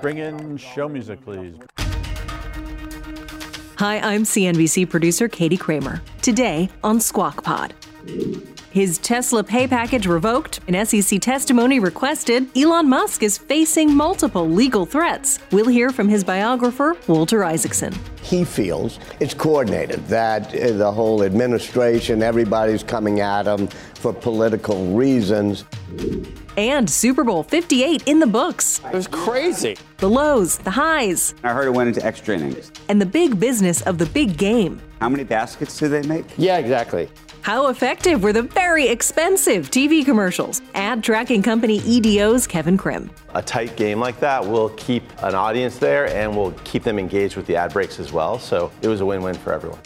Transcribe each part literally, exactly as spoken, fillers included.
Bring in show music, please. Hi, I'm C N B C producer Katie Kramer. Today on Squawk Pod. His Tesla pay package revoked, an S E C testimony requested, Elon Musk is facing multiple legal threats. We'll hear from his biographer, Walter Isaacson. He feels it's coordinated, that the whole administration, everybody's coming at him for political reasons. And Super Bowl fifty-eight in the books. It was crazy. The lows, the highs. I heard it went into extra innings. And the big business of the big game. How many baskets do they make? Yeah, exactly. How effective were the very expensive T V commercials? Ad tracking company E D O's Kevin Krim. A tight game like that will keep an audience there and will keep them engaged with the ad breaks as well. So it was a win-win for everyone.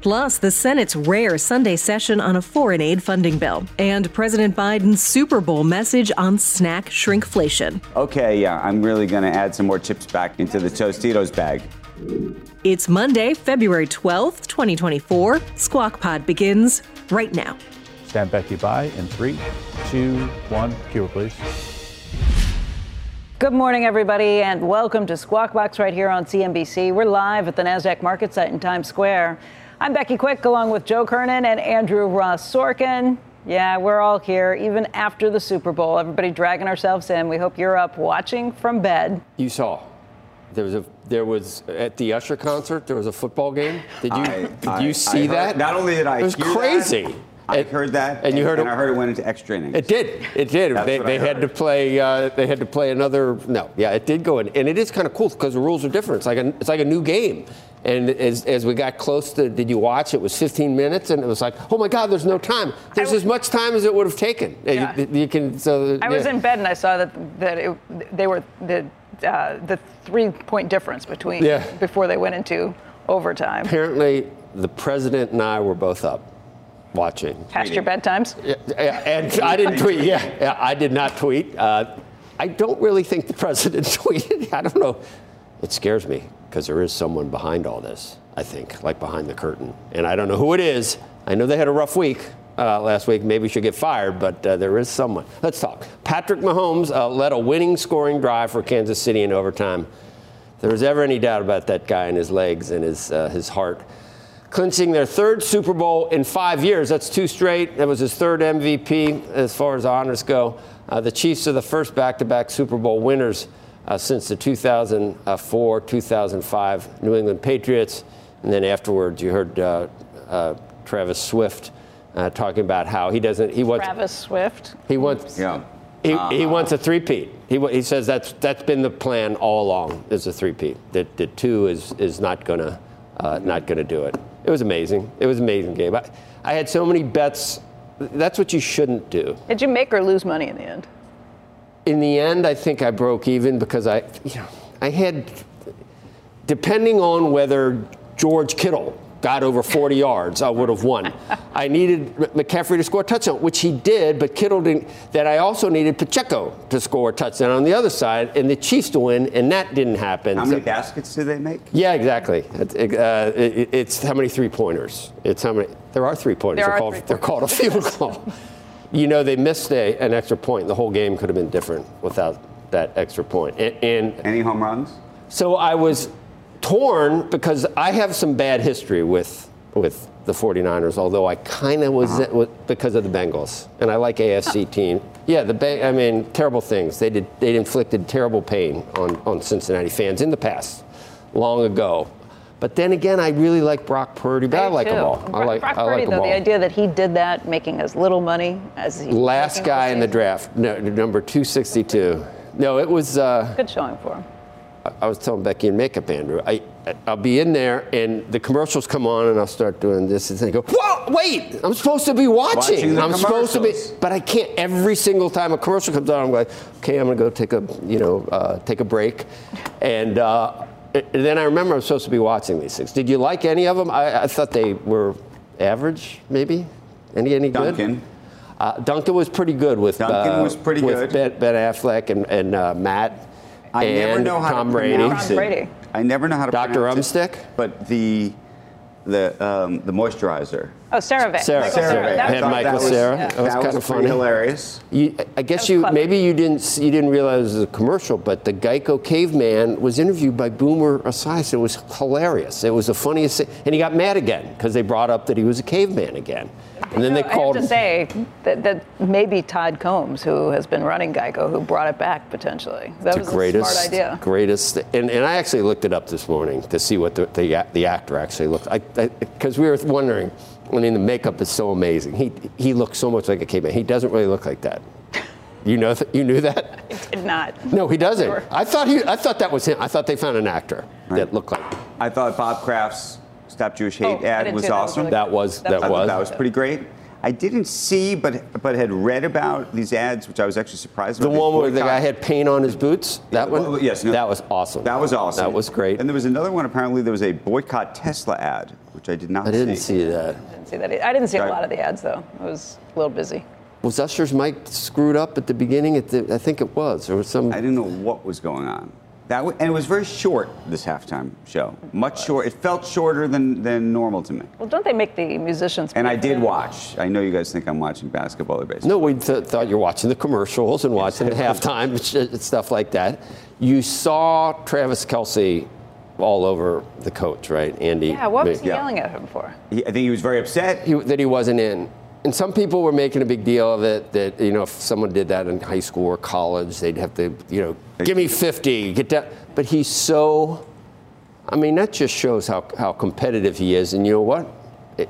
Plus, the Senate's rare Sunday session on a foreign aid funding bill and President Biden's Super Bowl message on snack shrinkflation. Okay, yeah, I'm really going to add some more chips back into the Tostitos bag. It's Monday, February twelfth, twenty twenty-four. Squawk Pod begins right now. Stand back, you buy in three, two, one. Cue, please. Good morning, everybody, and welcome to Squawk Box right here on C N B C. We're live at the NASDAQ market site in Times Square. I'm Becky Quick, along with Joe Kernan and Andrew Ross Sorkin. Yeah, we're all here, even after the Super Bowl. Everybody dragging ourselves in. We hope you're up watching from bed. You saw. There was a there was at the Usher concert. There was a football game. Did you I, did I, you see heard, that? Not only did I, it was hear crazy. That, I it, heard that, and you heard and it. I heard it went into extra innings. It did. It did. they they had to play. Uh, they had to play another. No, yeah, it did go in, and it is kind of cool because the rules are different. It's like a it's like a new game. And as as we got close to, did you watch? It was fifteen minutes, and it was like, oh my God, there's no time. There's was, as much time as it would have taken. Yeah. You, you can. So I yeah. was in bed, and I saw that that it, they were the. Uh, the three-point difference between yeah. before they went into overtime. Apparently, the president and I were both up watching. Past your bedtimes? Yeah, and I didn't tweet. Yeah, I did not tweet. Uh, I don't really think the president tweeted. I don't know. It scares me because there is someone behind all this, I think, like behind the curtain. And I don't know who it is. I know they had a rough week. Uh, last week, maybe she'll get fired, but uh, there is someone. Let's talk. Patrick Mahomes uh, led a winning scoring drive for Kansas City in overtime. If there was ever any doubt about that guy and his legs and his uh, his heart. Clinching their third Super Bowl in five years. That's two straight. That was his third M V P as far as honors go. Uh, the Chiefs are the first back-to-back Super Bowl winners uh, since the two thousand four two thousand five New England Patriots. And then afterwards, you heard uh, uh, Travis Swift Uh, talking about how he doesn't, he wants Travis Swift. He wants, yeah. he, uh, he wants a three-peat. He he says that's that's been the plan all along. Is a three-peat. That the two is is not gonna uh, not gonna do it. It was amazing. It was an amazing game. I, I had so many bets. That's what you shouldn't do. Did you make or lose money in the end? In the end, I think I broke even because I, you know, I had, depending on whether George Kittle got over forty yards, I would have won. I needed McCaffrey to score a touchdown, which he did, but Kittle didn't. That I also needed Pacheco to score a touchdown on the other side, and the Chiefs to win, and that didn't happen. How many so, baskets do they make? Yeah, exactly. It, uh, it, it's how many three-pointers. It's how many. There are three-pointers. There they're, are called, three-pointers. They're called a field goal. You know, they missed a, an extra point. The whole game could have been different without that extra point. And, and any home runs? So I was torn because I have some bad history with with the forty-niners, although I kind of was uh-huh. because of the Bengals, and I like A F C oh. team. Yeah, the Beng- I mean, terrible things. They did they inflicted terrible pain on, on Cincinnati fans in the past, long ago. But then again, I really like Brock Purdy, but I, I like too. them all. Brock, I like Brock I like Purdy, them though, all. The idea that he did that, making as little money as he last guy in the draft, no, number two sixty-two. No, it was uh, good showing for him. I was telling Becky in makeup, Andrew, I, I'll be in there and the commercials come on and I'll start doing this and they go, whoa, wait, I'm supposed to be watching. watching I'm supposed to be, but I can't. Every single time a commercial comes on, I'm like, okay, I'm gonna go take a, you know, uh, take a break, and uh, then I remember I'm supposed to be watching these things. Did you like any of them? I, I thought they were average, maybe. Any any Dunkin'. good? Uh, Dunkin' was pretty good with Dunkin' uh, was pretty with good Ben, Ben Affleck and and uh, Matt. I and never know how Tom to pronounce Brady. it. I never know how to Doctor pronounce Umstick? it. But the the um, the moisturizer. Oh, CeraVe. CeraVe. CeraVe. Had Michael Cera. That was, yeah. that was that kind was of funny. Hilarious. You, I guess you funny. maybe you didn't you didn't realize it was a commercial, but the Geico caveman was interviewed by Boomer Esiason. It was hilarious. It was the funniest thing. And he got mad again because they brought up that he was a caveman again. And then you know, they called. I have to say that, that maybe Todd Combs, who has been running Geico, who brought it back potentially. That it's was greatest, a smart idea. Greatest. And and I actually looked it up this morning to see what the the, the actor actually looked. I because we were wondering. I mean, the makeup is so amazing. He he looks so much like a caveman. He doesn't really look like that. You know, th- you knew that? I did not. No, he doesn't. Sure. I thought he. I thought that was him. I thought they found an actor right. that looked like him. I thought Bob Kraft's Stop Jewish Hate oh, ad was awesome. That was that was. That was, that was. That was pretty great. I didn't see, but but had read about these ads, which I was actually surprised about. The one where the guy had paint on his boots? That yeah, one? Well, yes. No, that was awesome. That was awesome. That was great. And there was another one, apparently, there was a boycott Tesla ad, which I did not see. I didn't see, see that. I didn't see that. I didn't see a lot of the ads, though. I was a little busy. Was Usher's mic screwed up at the beginning? At the, I think it was. There was some. I didn't know what was going on. That w- and it was very short, this halftime show. Much short. It felt shorter than, than normal to me. Well, don't they make the musicians? And I did watch. I know you guys think I'm watching basketball or baseball. No, we th- thought you were watching the commercials and watching the halftime and stuff like that. You saw Travis Kelce all over the coach, right, Andy? Yeah, what was he yeah. yelling at him for? He, I think he was very upset. He, that he wasn't in. And some people were making a big deal of it, that, you know, if someone did that in high school or college, they'd have to, you know, give me fifty, get down. But he's so, I mean, that just shows how, how competitive he is. And you know what?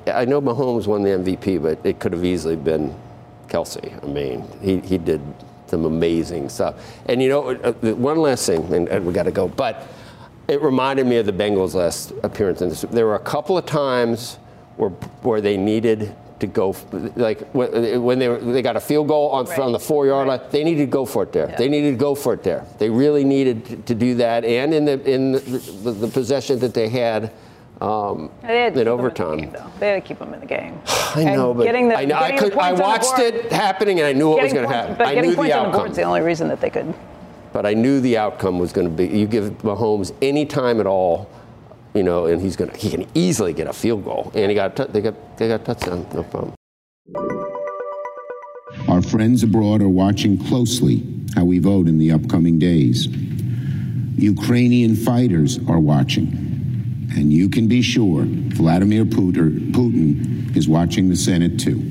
I know Mahomes won the M V P, but it could have easily been Kelce. I mean, he, he did some amazing stuff. And, you know, one last thing, and, and we got to go, but it reminded me of the Bengals' last appearance. In this. There were a couple of times where where they needed to go, like when they were, they got a field goal on, right. on the four-yard right. line, they needed to go for it there. Yeah. They needed to go for it there. They really needed to, to do that, and in the in the, the, the possession that they had, um, they had to in keep overtime, them in the game, though. They had to keep them in the game. I know, and but getting the, I, know, getting I, could, the I watched board, it happening, and I knew what was going to happen. But I getting knew points the outcome. on the board is the only reason that they could. But I knew the outcome was going to be. You give Mahomes any time at all. You know, and he's gonna he can easily get a field goal, and he got t- they got they got touchdown, no problem. Our friends abroad are watching closely how we vote in the upcoming days. Ukrainian fighters are watching, and you can be sure Vladimir Putin is watching the Senate too.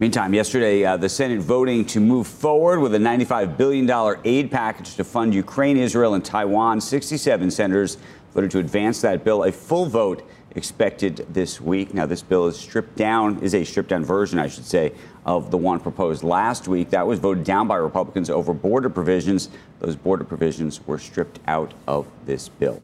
Meantime, yesterday, uh, the Senate voting to move forward with a ninety-five billion dollars aid package to fund Ukraine, Israel, and Taiwan. sixty-seven senators voted to advance that bill. A full vote expected this week. Now, this bill is stripped down, is a stripped down version, I should say, of the one proposed last week. That was voted down by Republicans over border provisions. Those border provisions were stripped out of this bill.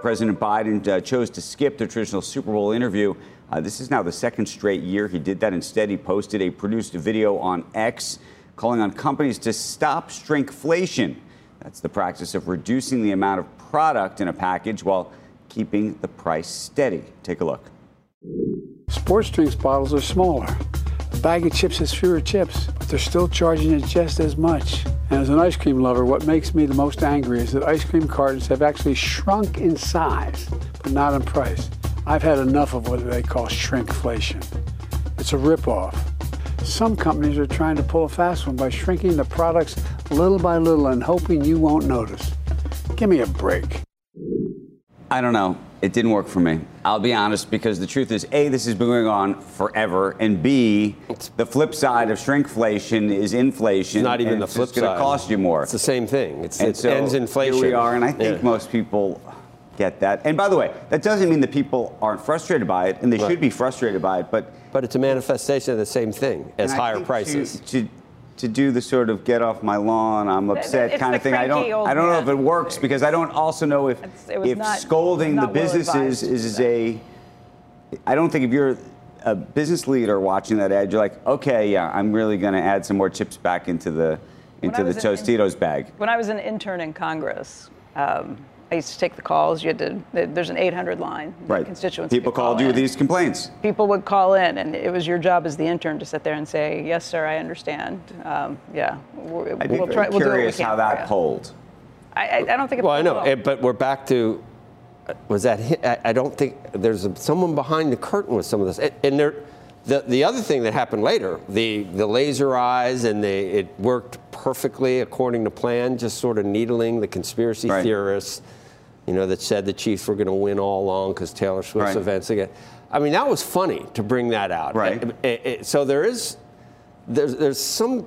President Biden uh, chose to skip the traditional Super Bowl interview. Uh, this is now the second straight year he did that. Instead, he posted a produced video on X calling on companies to stop shrinkflation. That's the practice of reducing the amount of product in a package while keeping the price steady. Take a look. Sports drinks bottles are smaller. The bag of chips has fewer chips, but they're still charging it just as much. And as an ice cream lover, what makes me the most angry is that ice cream cartons have actually shrunk in size, but not in price. I've had enough of what they call shrinkflation. It's a ripoff. Some companies are trying to pull a fast one by shrinking the products little by little and hoping you won't notice. Give me a break. I don't know. It didn't work for me. I'll be honest, because the truth is, A, this has been going on forever, and B, the flip side of shrinkflation is inflation. It's not even the flip side. It's going to cost you more. It's the same thing. It's, it so ends inflation. Here we are, and I think yeah. most people get that. And by the way, that doesn't mean that people aren't frustrated by it, and they right. should be frustrated by it, but... But it's a manifestation of the same thing as higher prices. To, to, to do the sort of get off my lawn, I'm upset it's kind of thing, I don't I don't know if it works, because I don't also know if, if not, scolding the busices is, is a... I don't think if you're a business leader watching that ad, you're like, okay, yeah, I'm really going to add some more chips back into the into the Tostitos in, bag. When I was an intern in Congress, um, I used to take the calls. You had to. There's an eight hundred line. Right. Constituents. People called call you in. with these complaints. People would call in, and it was your job as the intern to sit there and say, "Yes, sir, I understand. Um, yeah, we're, I'd we'll be try. We'll do what we can." Curious how that polled. I, I, I don't think. It well, I know, it, but we're back to. Was that? Hit? I, I don't think there's a, someone behind the curtain with some of this, and there. The, the other thing that happened later, the, the laser eyes, and the, it worked perfectly according to plan, just sort of needling the conspiracy right. theorists, you know, that said the Chiefs were going to win all along because Taylor Swift's right. events again. I mean, that was funny to bring that out. Right. It, it, it, so there is, there's, there's some,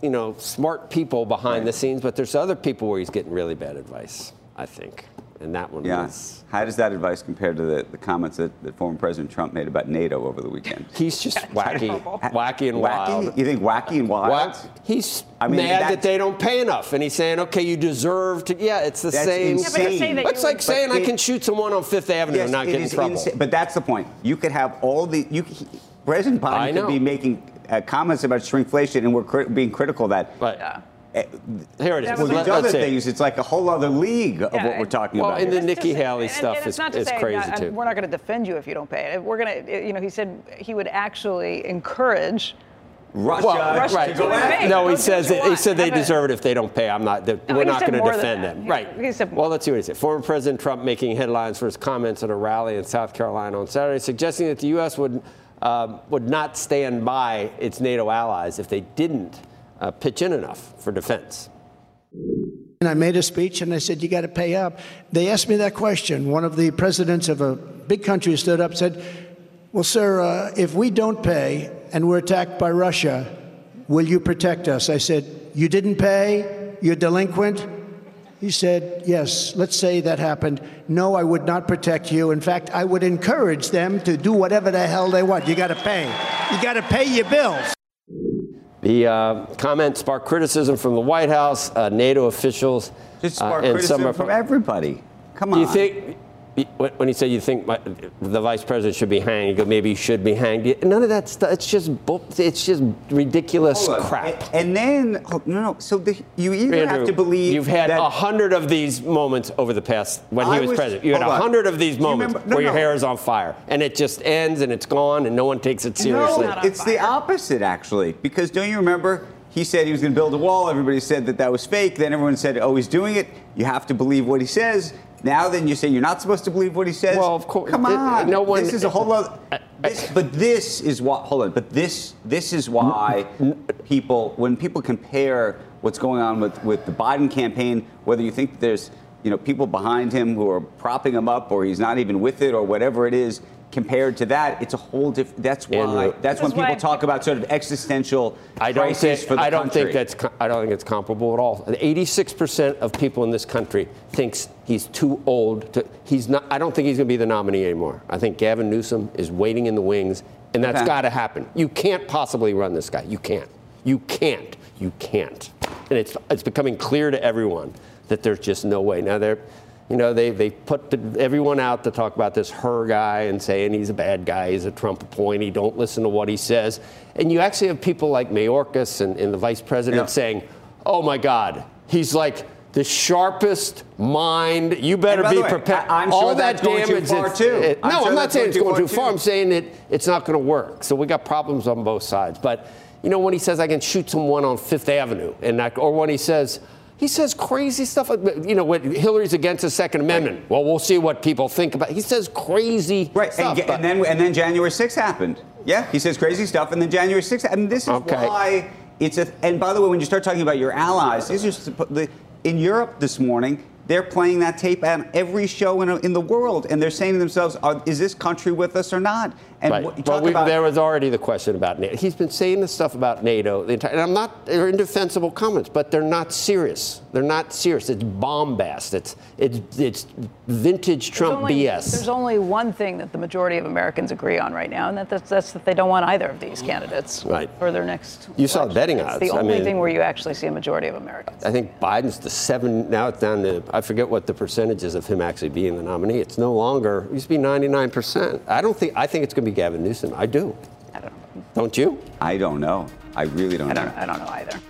you know, smart people behind right. the scenes, but there's other people where he's getting really bad advice, I think. And that one yeah. was. How does that advice compare to the, the comments that, that former President Trump made about NATO over the weekend? He's just wacky, wacky and wacky? wild. You think wacky and wild? What? He's I mean, mad that they don't pay enough, and he's saying, "Okay, you deserve to." Yeah, it's the that's same. That's insane. Yeah, but that's like saying they, I can shoot someone on Fifth Avenue yes, and not get in trouble. Insane. But that's the point. You could have all the you. He, President Biden could be making uh, comments about shrinkflation, and we're cri- being critical of that. But. Yeah. Here it is. Well, the other thing is, it's like a whole other league of yeah, what we're talking well, about. Well, and the Nikki Haley stuff and, and is, not is say, crazy, not, too. We're not going to defend you if you don't pay it. We're going to, you know, he said he would actually encourage Russia, well, Russia right. to go out. No, he says it, he said they Have deserve it. it if they don't pay. I'm not. The, no, we're not going to defend them. He, right. He said, well, let's see what he said. Former President Trump making headlines for his comments at a rally in South Carolina on Saturday, suggesting that the U S would uh, would not stand by its NATO allies if they didn't. Uh, pitch in enough for defense. And I made a speech and I said, you got to pay up. They asked me that question. One of the presidents of a big country stood up and said, well, sir, uh, if we don't pay and we're attacked by Russia, will you protect us? I said, you didn't pay? You're delinquent? He said, yes, let's say that happened. No, I would not protect you. In fact, I would encourage them to do whatever the hell they want. You got to pay. You got to pay your bills. The uh, comment sparked criticism from the White House, uh, NATO officials. It sparked uh, and criticism some from everybody. Come on. You think, when he said you think my, the vice president should be hanged, you go, maybe he should be hanged. None of that stuff. It's just it's just ridiculous crap. And then, oh, no, no. So the, you either Andrew, have to believe you've had a hundred of these moments over the past when I he was, was president. You had a hundred of these moments you remember, no, where no. your hair is on fire, and it just ends, and it's gone, and no one takes it seriously. No, it's the opposite actually, because don't you remember? He said he was going to build a wall. Everybody said that that was fake. Then everyone said, oh, he's doing it. You have to believe what he says. Now then you say you're not supposed to believe what he says. Well, of course. Come on. It, no one, this is a whole other. This, but this is why. Hold on. But this this is why people, when people compare what's going on with, with the Biden campaign, whether you think there's, you know, people behind him who are propping him up or he's not even with it or whatever it is, compared to that, it's a whole different. That's why. Andrew, that's when people talk about sort of existential I don't crisis think, for the I don't country. Think that's. I don't think it's comparable at all. eighty-six percent of people in this country thinks he's too old to. He's not. I don't think he's going to be the nominee anymore. I think Gavin Newsom is waiting in the wings, and that's okay. got to happen. You can't possibly run this guy. You can't. You can't. You can't. And it's it's becoming clear to everyone that there's just no way. Now they're. You know, they, they put the, everyone out to talk about this her guy and saying he's a bad guy, he's a Trump appointee, don't listen to what he says. And you actually have people like Mayorkas and, and the vice president yeah. saying, oh, my God, he's like the sharpest mind. You better be prepared. I'm sure all that's that going damage, too far, it's, too. It, no, I'm, sure I'm not saying it's going too far. Too. I'm saying that it's not going to work. So we got problems on both sides. But, you know, when he says I can shoot someone on Fifth Avenue and not, or when he says. He says crazy stuff. You know, when Hillary's against the Second Amendment. Right. Well, we'll see what people think about. He says crazy right. stuff. Right, and, and then and then January sixth happened. Yeah, he says crazy stuff, and then January sixth. I mean, this is okay. why it's a. And by the way, when you start talking about your allies, these are in Europe this morning. They're playing that tape on every show in in the world, and they're saying to themselves, are, "Is this country with us or not?" And right. w- well, we, about- there was already the question about NATO. He's been saying this stuff about NATO the entire. And I'm not. They're indefensible comments, but they're not serious. They're not serious. It's bombast. It's it's it's vintage Trump there's only, B S. There's only one thing that the majority of Americans agree on right now, and that that's, that's that they don't want either of these candidates right. for their next. You election. Saw betting odds. It's the only I mean, thing where you actually see a majority of Americans. I think Biden's the seven. Now it's down to I forget what the percentage is of him actually being the nominee. It's no longer. It used to be ninety-nine percent. I don't think. I think it's going to be Gavin Newsom. I do. I don't know. Don't you? I don't know. I really don't, I don't know. know. I don't know either.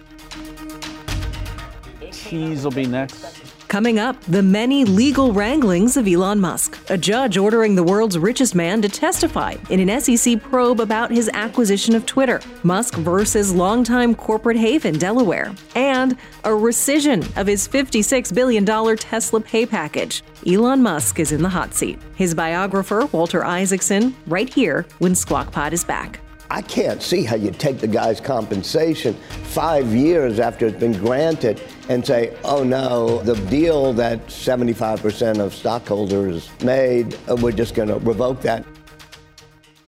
Cheese will be next. Coming up, the many legal wranglings of Elon Musk. A judge ordering the world's richest man to testify in an S E C probe about his acquisition of Twitter. Musk versus longtime corporate haven Delaware. And a rescission of his fifty-six billion dollars Tesla pay package. Elon Musk is in the hot seat. His biographer, Walter Isaacson, right here when Squawk Pod is back. I can't see how you take the guy's compensation five years after it's been granted and say, oh, no, the deal that seventy-five percent of stockholders made, we're just going to revoke that.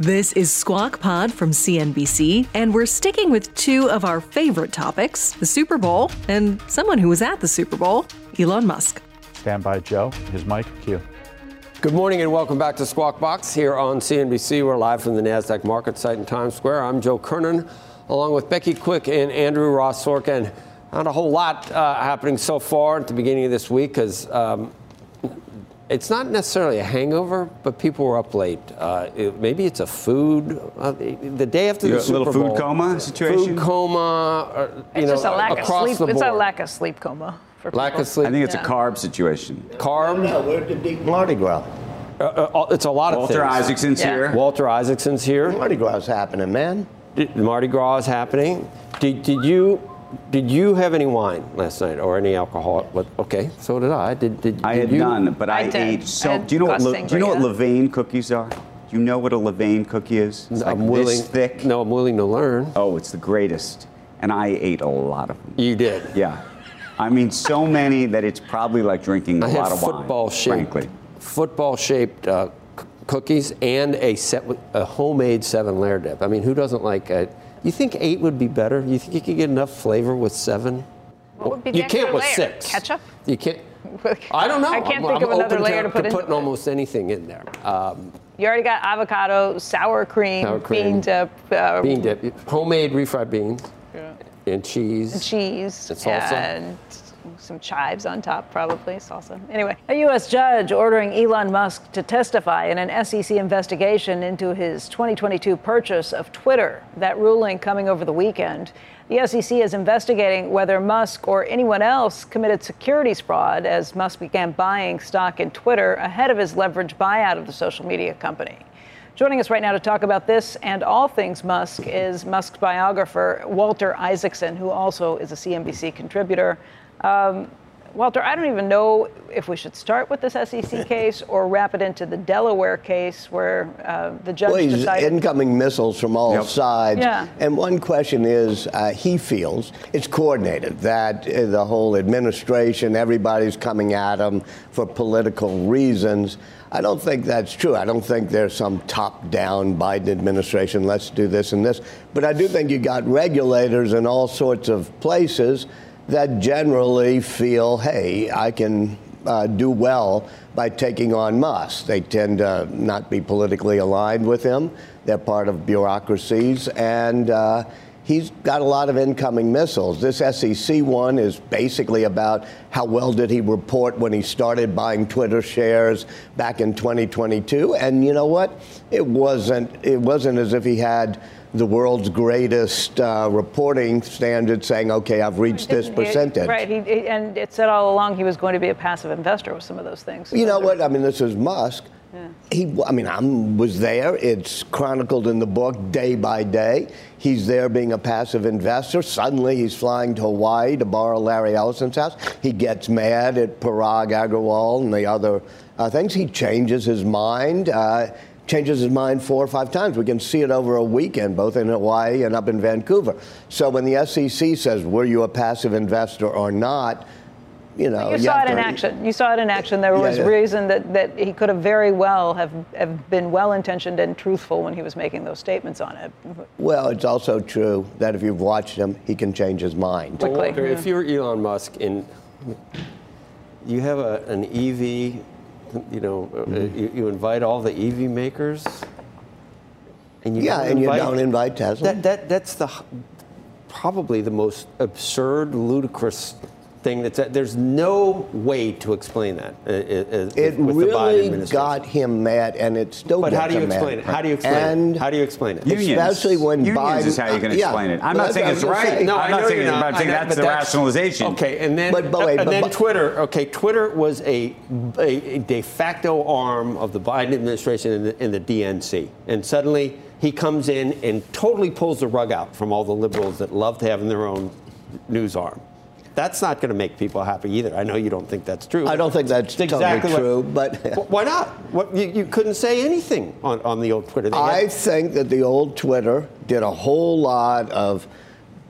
This is Squawk Pod from C N B C, and we're sticking with two of our favorite topics, the Super Bowl and someone who was at the Super Bowl, Elon Musk. Stand by, Joe. Here's Mike. Q. Good morning and welcome back to Squawk Box here on C N B C. We're live from the NASDAQ market site in Times Square. I'm Joe Kernan, along with Becky Quick and Andrew Ross Sorkin. Not a whole lot uh, happening so far at the beginning of this week because um, it's not necessarily a hangover, but people were up late. Uh, it, maybe it's a food. Uh, the day after You're the Super Bowl. A little food coma situation? Food coma. Or, you it's know, just a lack of sleep. It's a lack of sleep coma for people. Lack of sleep. I think it's yeah. a carb situation. Carb? Yeah, where did the Mardi Gras? Uh, uh, it's a lot of Walter things. Walter Isaacson's yeah. here. Walter Isaacson's here. Mardi Gras is happening, man. Did, Mardi Gras is happening. Did, did you... Did you have any wine last night or any alcohol? Okay, so did I. Did did, did I had you? none, but I, I ate so. I do you know what? Le, do you know what Levain cookies are? Do you know what a Levain cookie is? It's I'm like willing. This thick. No, I'm willing to learn. Oh, it's the greatest, and I ate a lot of them. You did? Yeah, I mean so many that it's probably like drinking a I lot of football wine. Shaped, frankly, football-shaped uh, c- cookies and a set with a homemade seven-layer dip. I mean, who doesn't like a... You think eight would be better? You think you could get enough flavor with seven? What would be the you can't with layer? Six. Ketchup? You can't. I don't know. I can't I'm, think I'm of another layer to, to put in. Putting almost anything in there. Um, you already got avocado, sour cream, sour cream bean dip, uh, bean dip, homemade refried beans, yeah. and cheese, and cheese, and salsa. And some chives on top, probably salsa. Anyway, a U S judge ordering Elon Musk to testify in an S E C investigation into his twenty twenty-two purchase of Twitter. That ruling coming over the weekend. The S E C is investigating whether Musk or anyone else committed securities fraud as Musk began buying stock in Twitter ahead of his leveraged buyout of the social media company. Joining us right now to talk about this and all things Musk is Musk's biographer, Walter Isaacson, who also is a C N B C contributor. Um, Walter, I don't even know if we should start with this S E C case or wrap it into the Delaware case where uh, the judge well, decided... incoming missiles from all yep. sides. Yeah. And one question is, uh, he feels it's coordinated, that uh, the whole administration, everybody's coming at him for political reasons. I don't think that's true. I don't think there's some top-down Biden administration, let's do this and this. But I do think you got regulators in all sorts of places that generally feel, hey, I can uh, do well by taking on Musk. They tend to not be politically aligned with him. They're part of bureaucracies, and uh, he's got a lot of incoming missiles. This S E C one is basically about how well did he report when he started buying Twitter shares back in twenty twenty-two. And you know what? It wasn't, it wasn't as if he had the world's greatest uh, reporting standard saying, okay, I've reached this percentage. Right, he, and it said all along he was going to be a passive investor with some of those things. You know what? I mean, this is Musk. Yeah. He, I mean, I was there. It's chronicled in the book day by day. He's there being a passive investor. Suddenly, he's flying to Hawaii to borrow Larry Ellison's house. He gets mad at Parag Agrawal and the other uh, things. He changes his mind, uh, changes his mind four or five times. We can see it over a weekend, both in Hawaii and up in Vancouver. So when the S E C says, were you a passive investor or not? You know, you saw it in action. You saw it in action. There was yeah, yeah. reason that, that he could have very well have, have been well-intentioned and truthful when he was making those statements on it. Well, it's also true that if you've watched him, he can change his mind. Well, Walter, yeah. if you're Elon Musk and you have a, an E V, you know, mm-hmm. you, you invite all the E V makers. And you yeah, and invite, you don't invite Tesla. That, that, that's the probably the most absurd, ludicrous thing that's uh, there's no way to explain that. Uh, uh, it with really the Biden got him mad, and it still. But how do you explain it? How do you explain and it? How do you explain it? Unions, especially when unions Biden, is how you can explain uh, yeah. it. I'm well, not saying I'm it's right. Say, no, I'm not saying it's right. I'm saying that's, that's the rationalization. Okay, and then but, but wait, and but, then Twitter. Okay, Twitter was a, a de facto arm of the Biden administration and the, and the D N C, and suddenly he comes in and totally pulls the rug out from all the liberals that love to have in their own news arm. That's not going to make people happy either. I know you don't think that's true. I don't think that's exactly totally what, true, but... Why not? What, you, you couldn't say anything on, on the old Twitter. They I had, think that the old Twitter did a whole lot of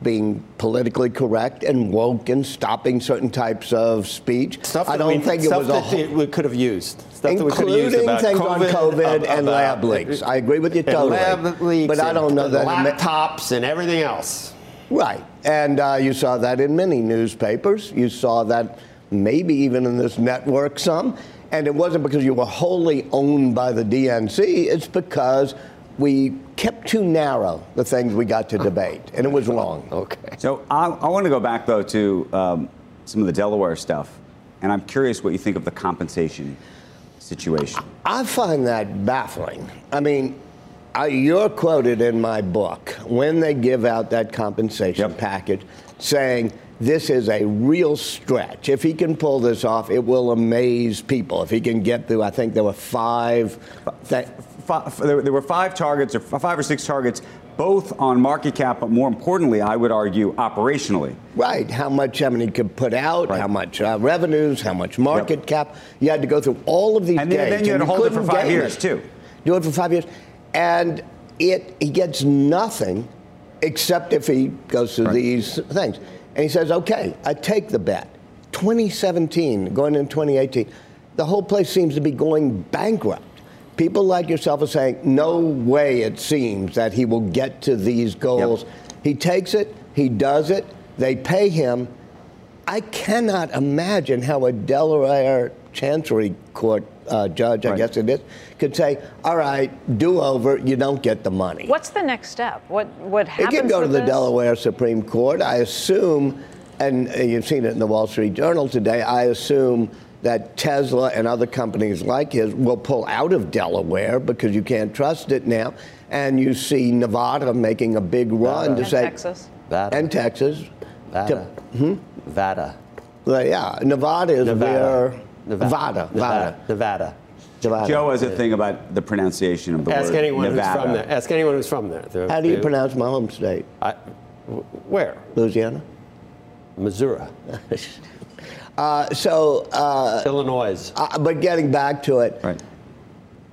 being politically correct and woke and stopping certain types of speech. Stuff I don't we, think it was a whole... we could have used. Stuff including that we used things COVID, on COVID about, and lab about, leaks. I agree with you totally. Lab leaks but I don't know that... laptops and everything else. Right. And uh, you saw that in many newspapers. You saw that maybe even in this network some. And it wasn't because you were wholly owned by the D N C. It's because we kept too narrow the things we got to debate. And it was wrong. Okay. So I, I want to go back, though, to um, some of the Delaware stuff. And I'm curious what you think of the compensation situation. I find that baffling. I mean... Uh, you're quoted in my book when they give out that compensation yep. package saying this is a real stretch. If he can pull this off, it will amaze people. If he can get through, I think there were five. Th- five there were five targets or five or six targets, both on market cap, but more importantly, I would argue operationally. Right. How much I mean, he could put out, right. how much uh, revenues, how much market yep. cap. You had to go through all of these and then, games. And then you had to hold it for five years, it. too. Do it for five years. And it he gets nothing except if he goes through right. these things. And he says, okay, I take the bet. twenty seventeen, going into twenty eighteen, the whole place seems to be going bankrupt. People like yourself are saying, no way it seems that he will get to these goals. Yep. He takes it. He does it. They pay him. I cannot imagine how a Delaware Chancery Court uh, judge, right. I guess it is, could say, all right, do over, you don't get the money. What's the next step? What what happens? It can go to the this? Delaware Supreme Court. I assume, and you've seen it in the Wall Street Journal today, I assume that Tesla and other companies like his will pull out of Delaware because you can't trust it now. And you see Nevada making a big run Nevada. to and say... Texas. Nevada. And Texas. Nevada. To, hmm? Nevada. Well, yeah, Nevada is Nevada. where... Nevada. Nevada. Nevada. Nevada. Nevada. Joe has a thing about the pronunciation of the Ask word. Anyone Nevada. Who's from there. Ask anyone who's from there. They're, How do you pronounce my home state? I, where? Louisiana. Missouri. uh, so. Uh, Illinois. Uh, but getting back to it. Right.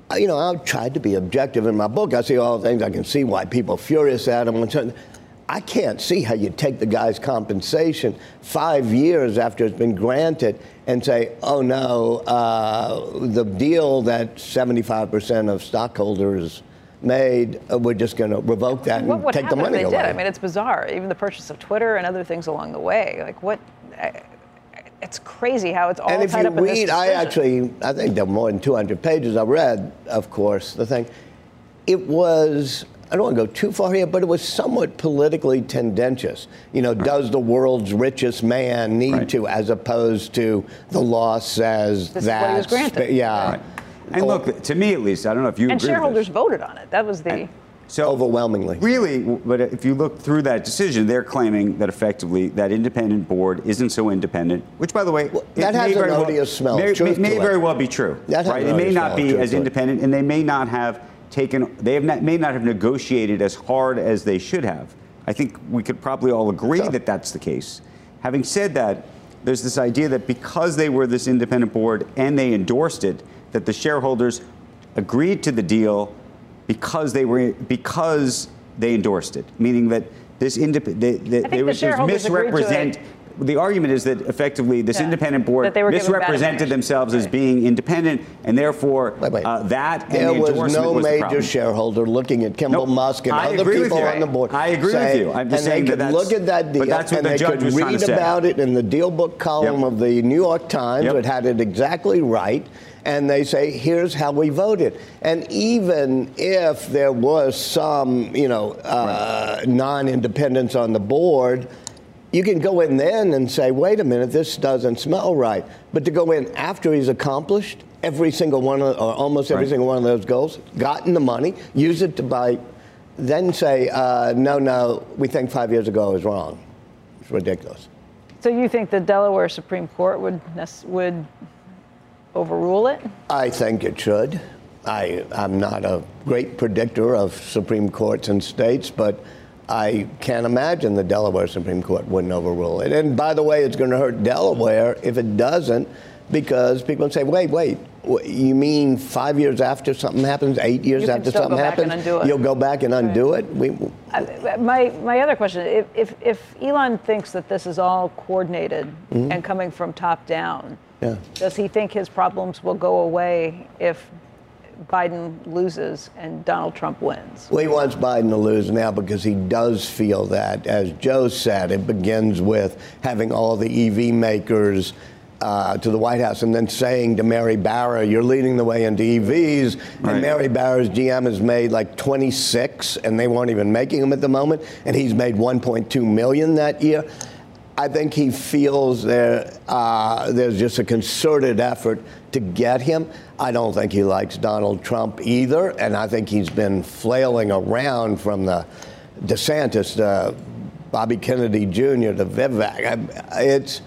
Uh, you know, I've tried to be objective in my book. I see all the things. I can see why people are furious at him. I can't see how you take the guy's compensation five years after it's been granted and say, oh, no, uh, the deal that seventy-five percent of stockholders made, uh, we're just going to revoke that what, and what take the money they away. Did? I mean, it's bizarre. Even the purchase of Twitter and other things along the way. Like, what? I, It's crazy how it's all tied up in this decision. And if you read, I actually, I think there are more than two hundred pages I read, of course, the thing. It was, I don't want to go too far here, but it was somewhat politically tendentious. You know, right. Does the world's richest man need right. to, as opposed to the law says this that. Is what he was granted. Yeah. Right. And look, to me at least, I don't know if you and agree with this. And shareholders voted on it. That was the... And, So overwhelmingly. Really, but if you look through that decision, they're claiming that effectively that independent board isn't so independent, which, by the way, well, that has an odious smell. May, may, may very well be true. That right? It may not be as independent, and they may not have taken, they have not, may not have negotiated as hard as they should have. I think we could probably all agree so. that that's the case. Having said that, there's this idea that because they were this independent board and they endorsed it, that the shareholders agreed to the deal. Because they were, because they endorsed it, meaning that this independent, they, they were the misrepresent. The argument is that effectively this yeah. independent board misrepresented themselves right. as being independent, and therefore wait, wait. Uh, that and there the was no was major the shareholder looking at Kimball nope. Musk and I other people you, on the board. I agree saying, with you. I'm just and saying they that could that's, look at that deal, that's and the they could read about it in the deal book column yep. of the New York Times. Yep. It had it exactly right. And they say, here's how we voted. And even if there was some, you know, uh, right. non-independence on the board, you can go in then and say, wait a minute, this doesn't smell right. But to go in after he's accomplished every single one, of, or almost every right. single one of those goals, gotten the money, use it to buy, then say, uh, no, no, we think five years ago was wrong. It's ridiculous. So you think the Delaware Supreme Court would would overrule it? I think it should. I, I'm not a great predictor of Supreme Courts and states, but I can't imagine the Delaware Supreme Court wouldn't overrule it. And by the way, it's going to hurt Delaware if it doesn't, because people say, wait, wait, you mean five years after something happens, eight years after something happens, you'll go back and undo it? We, I, my my other question, if, if, if Elon thinks that this is all coordinated mm-hmm. and coming from top down, yeah. does he think his problems will go away if Biden loses and Donald Trump wins? Well, he wants Biden to lose now because he does feel that, as Joe said, it begins with having all the E V makers uh, to the White House and then saying to Mary Barra, you're leading the way into E Vs. Right. And Mary Barra's G M has made like twenty-six and they weren't even making them at the moment. And he's made one point two million that year. I think he feels there, uh, there's just a concerted effort to get him. I don't think he likes Donald Trump either, and I think he's been flailing around from the DeSantis to Bobby Kennedy Junior to Vivek. It's,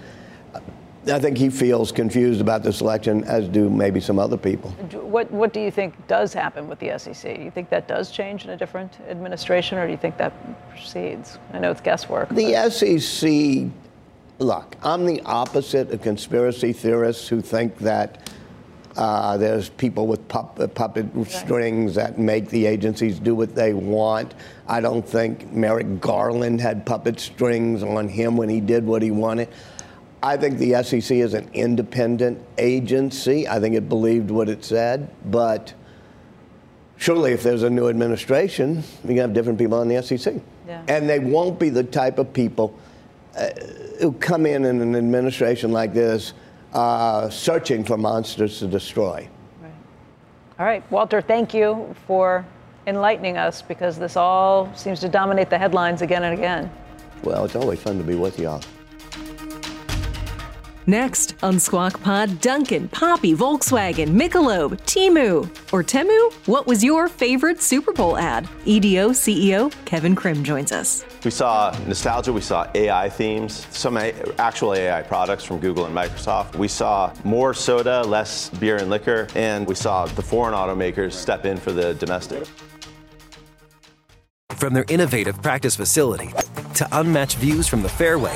I think he feels confused about this election, as do maybe some other people. What, what do you think does happen with the S E C? Do you think that does change in a different administration, or do you think that proceeds? I know it's guesswork. The but. S E C... Look, I'm the opposite of conspiracy theorists who think that uh, there's people with pup- puppet right. strings that make the agencies do what they want. I don't think Merrick Garland had puppet strings on him when he did what he wanted. I think the S E C is an independent agency. I think it believed what it said. But surely if there's a new administration, you're going to have different people on the S E C. Yeah. And they won't be the type of people Uh, who come in in an administration like this uh, searching for monsters to destroy. Right. All right, Walter, thank you for enlightening us, because this all seems to dominate the headlines again and again. Well, it's always fun to be with y'all. Next on Squawk Pod, Dunkin', Poppy, Volkswagen, Michelob, Temu, or Temu? What was your favorite Super Bowl ad? E D O C E O Kevin Krim joins us. We saw nostalgia, we saw A I themes, some actual A I products from Google and Microsoft. We saw more soda, less beer and liquor, and we saw the foreign automakers step in for the domestic. From their innovative practice facility to unmatched views from the fairway,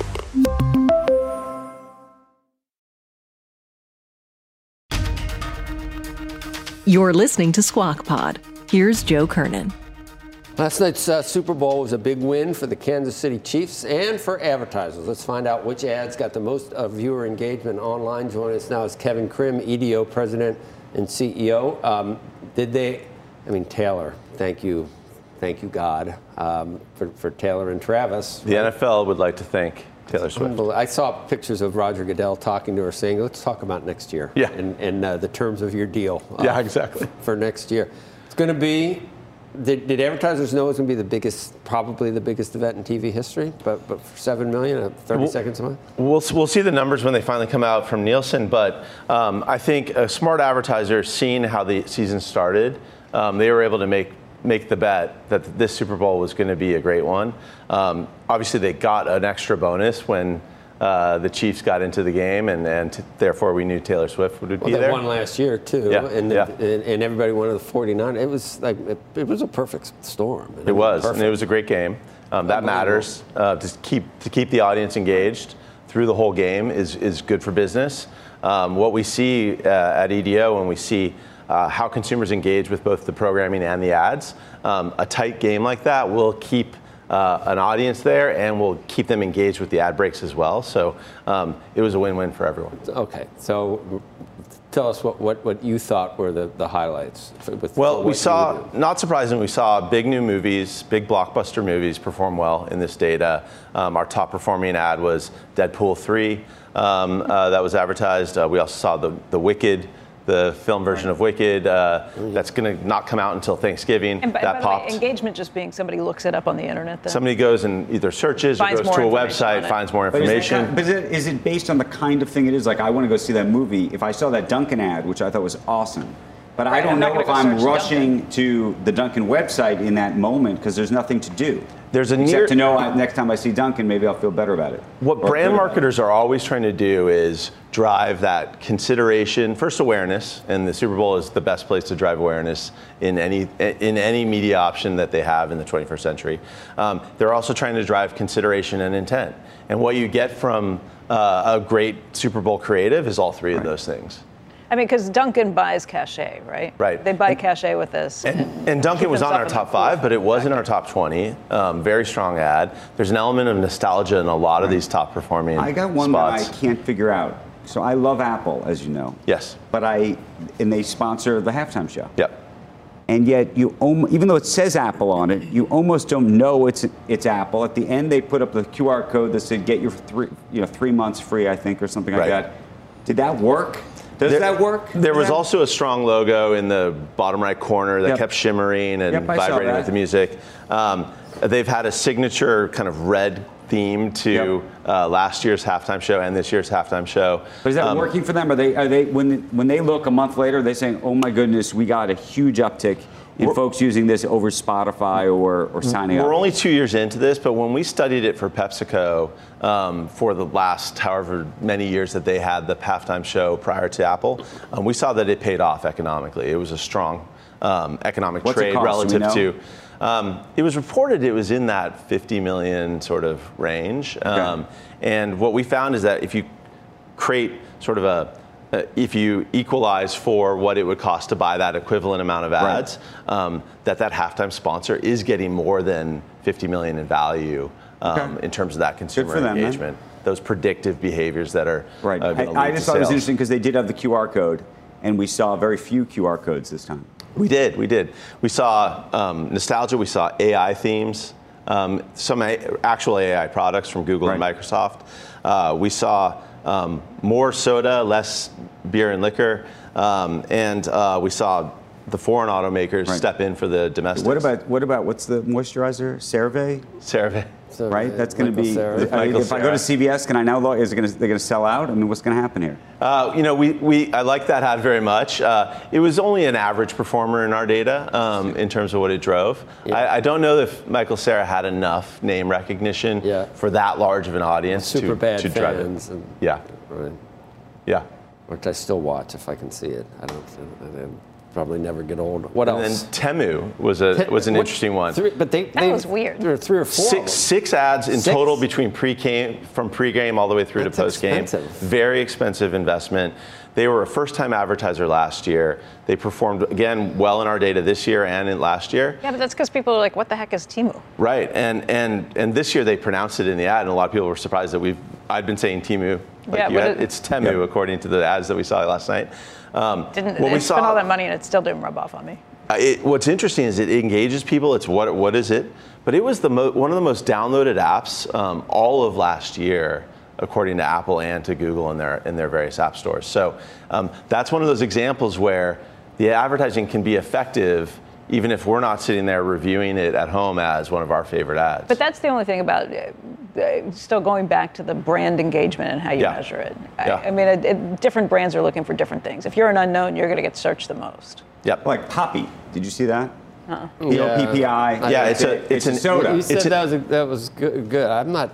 You're listening to Squawk Pod. Here's Joe Kernan. Last night's uh, Super Bowl was a big win for the Kansas City Chiefs and for advertisers. Let's find out which ads got the most uh, viewer engagement online. Joining us now is Kevin Krim, E D O president and C E O. Um, did they, I mean, Taylor, thank you. Thank you, God, um, for, for Taylor and Travis. The right? N F L would like to thank Taylor Swift. I saw pictures of Roger Goodell talking to her saying, let's talk about next year yeah. and, and uh, the terms of your deal. Uh, yeah, exactly. For next year. It's going to be, did, did advertisers know it's going to be the biggest, probably the biggest event in T V history? But, but for seven million, thirty we'll, seconds a month? We'll, we'll see the numbers when they finally come out from Nielsen. But um, I think a smart advertiser, seeing how the season started, um, they were able to make make the bet that this Super Bowl was going to be a great one. Um, obviously, they got an extra bonus when uh, the Chiefs got into the game, and, and t- therefore we knew Taylor Swift would be well, there. They won last year, too, yeah. And, yeah. and and everybody wanted the forty-niners. It was like it, it was a perfect storm. It, it was, was and it was a great game. Um, that matters. Uh, to, keep, to keep the audience engaged through the whole game is, is good for business. Um, what we see uh, at E D O when we see Uh, how consumers engage with both the programming and the ads. Um, a tight game like that will keep uh, an audience there and will keep them engaged with the ad breaks as well. So um, it was a win-win for everyone. Okay, so tell us what, what, what you thought were the, the highlights. With well, we saw, not surprisingly, we saw big new movies, big blockbuster movies perform well in this data. Um, our top performing ad was Deadpool three um, uh, that was advertised. Uh, we also saw the, the Wicked, the film version of Wicked, uh, that's going to not come out until Thanksgiving. And by, that by popped. The way, engagement just being somebody looks it up on the internet. Then. Somebody goes and either searches finds or goes to a website, finds more information. But, is, that, but is, it, is it based on the kind of thing it is? Like, I want to go see that movie. If I saw that Dunkin' ad, which I thought was awesome, but right, I don't know if I'm rushing Dunkin' to the Dunkin' website in that moment because there's nothing to do. There's a Except near, to know I, next time I see Dunkin', maybe I'll feel better about it. What or brand marketers are always trying to do is drive that consideration, first awareness, and the Super Bowl is the best place to drive awareness in any in any media option that they have in the twenty-first century. Um, they're also trying to drive consideration and intent. And what you get from uh, a great Super Bowl creative is all three right. of those things. I mean, because Dunkin' buys cachet, right? Right. They buy and, cachet with this. And, and, and Dunkin' was not in our top five, but it was in our top twenty. Um, very strong ad. There's an element of nostalgia in a lot of these top performing spots. I got one spots. that I can't figure out. So I love Apple, as you know. Yes. But I, and they sponsor the halftime show. Yep. And yet, you om- even though it says Apple on it, you almost don't know it's it's Apple. At the end, they put up the Q R code that said, "Get your three, you know, three months free," I think, or something like right. that. Did that work? Does there, that work? There was also a strong logo in the bottom right corner that yep. kept shimmering and yep, vibrating with the music. Um, they've had a signature kind of red theme to yep. uh, last year's halftime show and this year's halftime show. But is that um, working for them? Are they are they when when they look a month later, they're saying, "Oh my goodness, we got a huge uptick in folks using this over Spotify or or signing we're up." We're only two years into this, but when we studied it for PepsiCo um, for the last however many years that they had the halftime show prior to Apple, um, we saw that it paid off economically. It was a strong um, economic What's trade it cost? relative Do we know? to. Um, it was reported it was in that fifty million sort of range. Um, okay. And what we found is that if you create sort of a, uh, if you equalize for what it would cost to buy that equivalent amount of ads, right. um, that that halftime sponsor is getting more than fifty million in value um, okay. in terms of that consumer them, engagement, man. Those predictive behaviors that are right. Uh, I, I just thought sales. It was interesting because they did have the Q R code, and we saw very few Q R codes this time. We did. We did. We saw um, nostalgia. We saw A I themes, um, some a- actual A I products from Google right. and Microsoft. Uh, we saw um, more soda, less beer and liquor. Um, and uh, we saw the foreign automakers right. step in for the domestics. What about, what about what's the moisturizer? CeraVe? CeraVe. CeraVe. Right? That's going to be, Cera. I mean, if Cera. I go to C V S, can I now, lo- is it gonna, they're going to sell out? I mean, what's going to happen here? Uh, you know, we, we I like that ad very much. Uh, it was only an average performer in our data um, in terms of what it drove. Yeah. I, I don't know if Michael Cera had enough name recognition yeah. for that large of an audience super to, bad to drive fans it. And yeah. Right. Yeah. Which I still watch if I can see it. I don't, I don't probably never get old. What and else? And Temu was a was an Which, interesting one. Three, but they, that they, was weird. There were three or four. Six, six ads in six. total between pre-game from pregame all the way through That's to postgame. Expensive. Very expensive investment. They were a first-time advertiser last year. They performed, again, well in our data this year and in last year. Yeah, but that's because people are like, what the heck is Temu? Right, and and and this year they pronounced it in the ad, and a lot of people were surprised that we've, I'd been saying Temu. Like yeah, you had, it, it's Temu, yeah. according to the ads that we saw last night. Um, Didn't well, we spent saw, all that money, and it still didn't rub off on me. Uh, it, what's interesting is it engages people. It's what what is it? But it was the mo- one of the most downloaded apps um, all of last year, according to Apple and to Google in their in their various app stores. So um, that's one of those examples where the advertising can be effective, even if we're not sitting there reviewing it at home as one of our favorite ads. But that's the only thing about it. Still going back to the brand engagement and how you yeah. measure it. I, yeah. I mean, it, it, different brands are looking for different things. If you're an unknown, you're going to get searched the most. Yep. Like Poppy. Did you see that? Uh-uh. P O P P I. Yeah, yeah it's, it's, a, it's an soda. You said it's that was, a, that was good, good. I'm not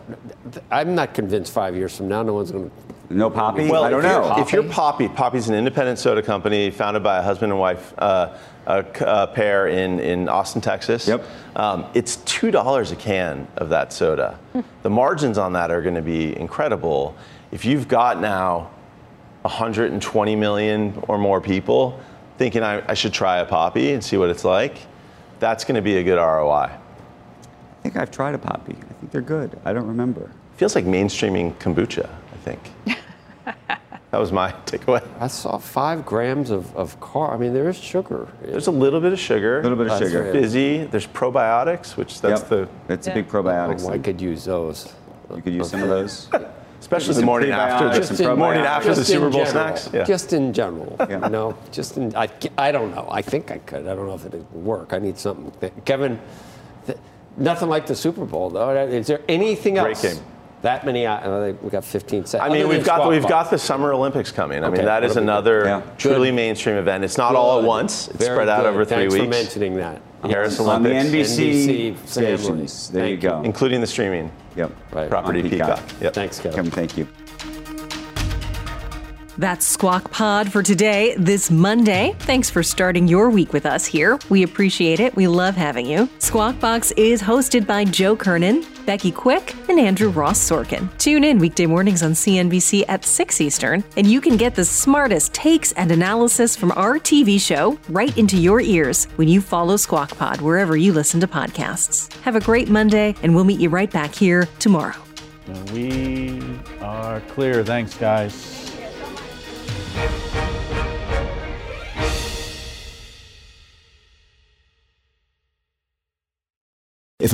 I'm not convinced five years from now no one's going to... No Poppy? Well, I don't know. Poppy? If you're Poppy, Poppy's an independent soda company founded by a husband and wife uh, a, a pair in, in Austin, Texas. Yep. Um, it's two dollars a can of that soda. Hmm. The margins on that are going to be incredible. If you've got now one hundred twenty million or more people thinking I, I should try a Poppy and see what it's like, that's going to be a good R O I. I think I've tried a Poppy. I think they're good. I don't remember. Feels like mainstreaming kombucha, I think. That was my takeaway. I saw five grams of, of carb. I mean, there is sugar. There's a little bit of sugar. A little bit of that's sugar. Busy. There's probiotics, which that's yep. the... That's yeah. a big probiotics. Oh, I could use those. You could use some of those. Especially the morning after, just in, morning after just the Super Bowl general, snacks. Yeah. Just in general, yeah. you know, just in, I, I don't know. I think I could. I don't know if it would work. I need something. That, Kevin, th- nothing like the Super Bowl, though. Is there anything Great else? Game. That many, uh, we got fifteen seconds. I mean, Other we've got the, we've box. got the Summer Olympics coming. I okay, mean, that is another yeah. truly good. mainstream event. It's not good. all at once. It's Very spread out good. over three Thanks weeks. Thanks for mentioning that. Paris on Olympics. the N B C, N B C stations. There thank you go. Including the streaming. Yep. Right. Property Peacock. Peacock. Yep. Thanks, Kevin. Kevin, thank you. That's Squawk Pod for today, this Monday. Thanks for starting your week with us here. We appreciate it. We love having you. Squawk Box is hosted by Joe Kernan, Becky Quick, and Andrew Ross Sorkin. Tune in weekday mornings on C N B C at six Eastern, and you can get the smartest takes and analysis from our T V show right into your ears when you follow Squawk Pod wherever you listen to podcasts. Have a great Monday, and we'll meet you right back here tomorrow. We are clear. Thanks, guys. If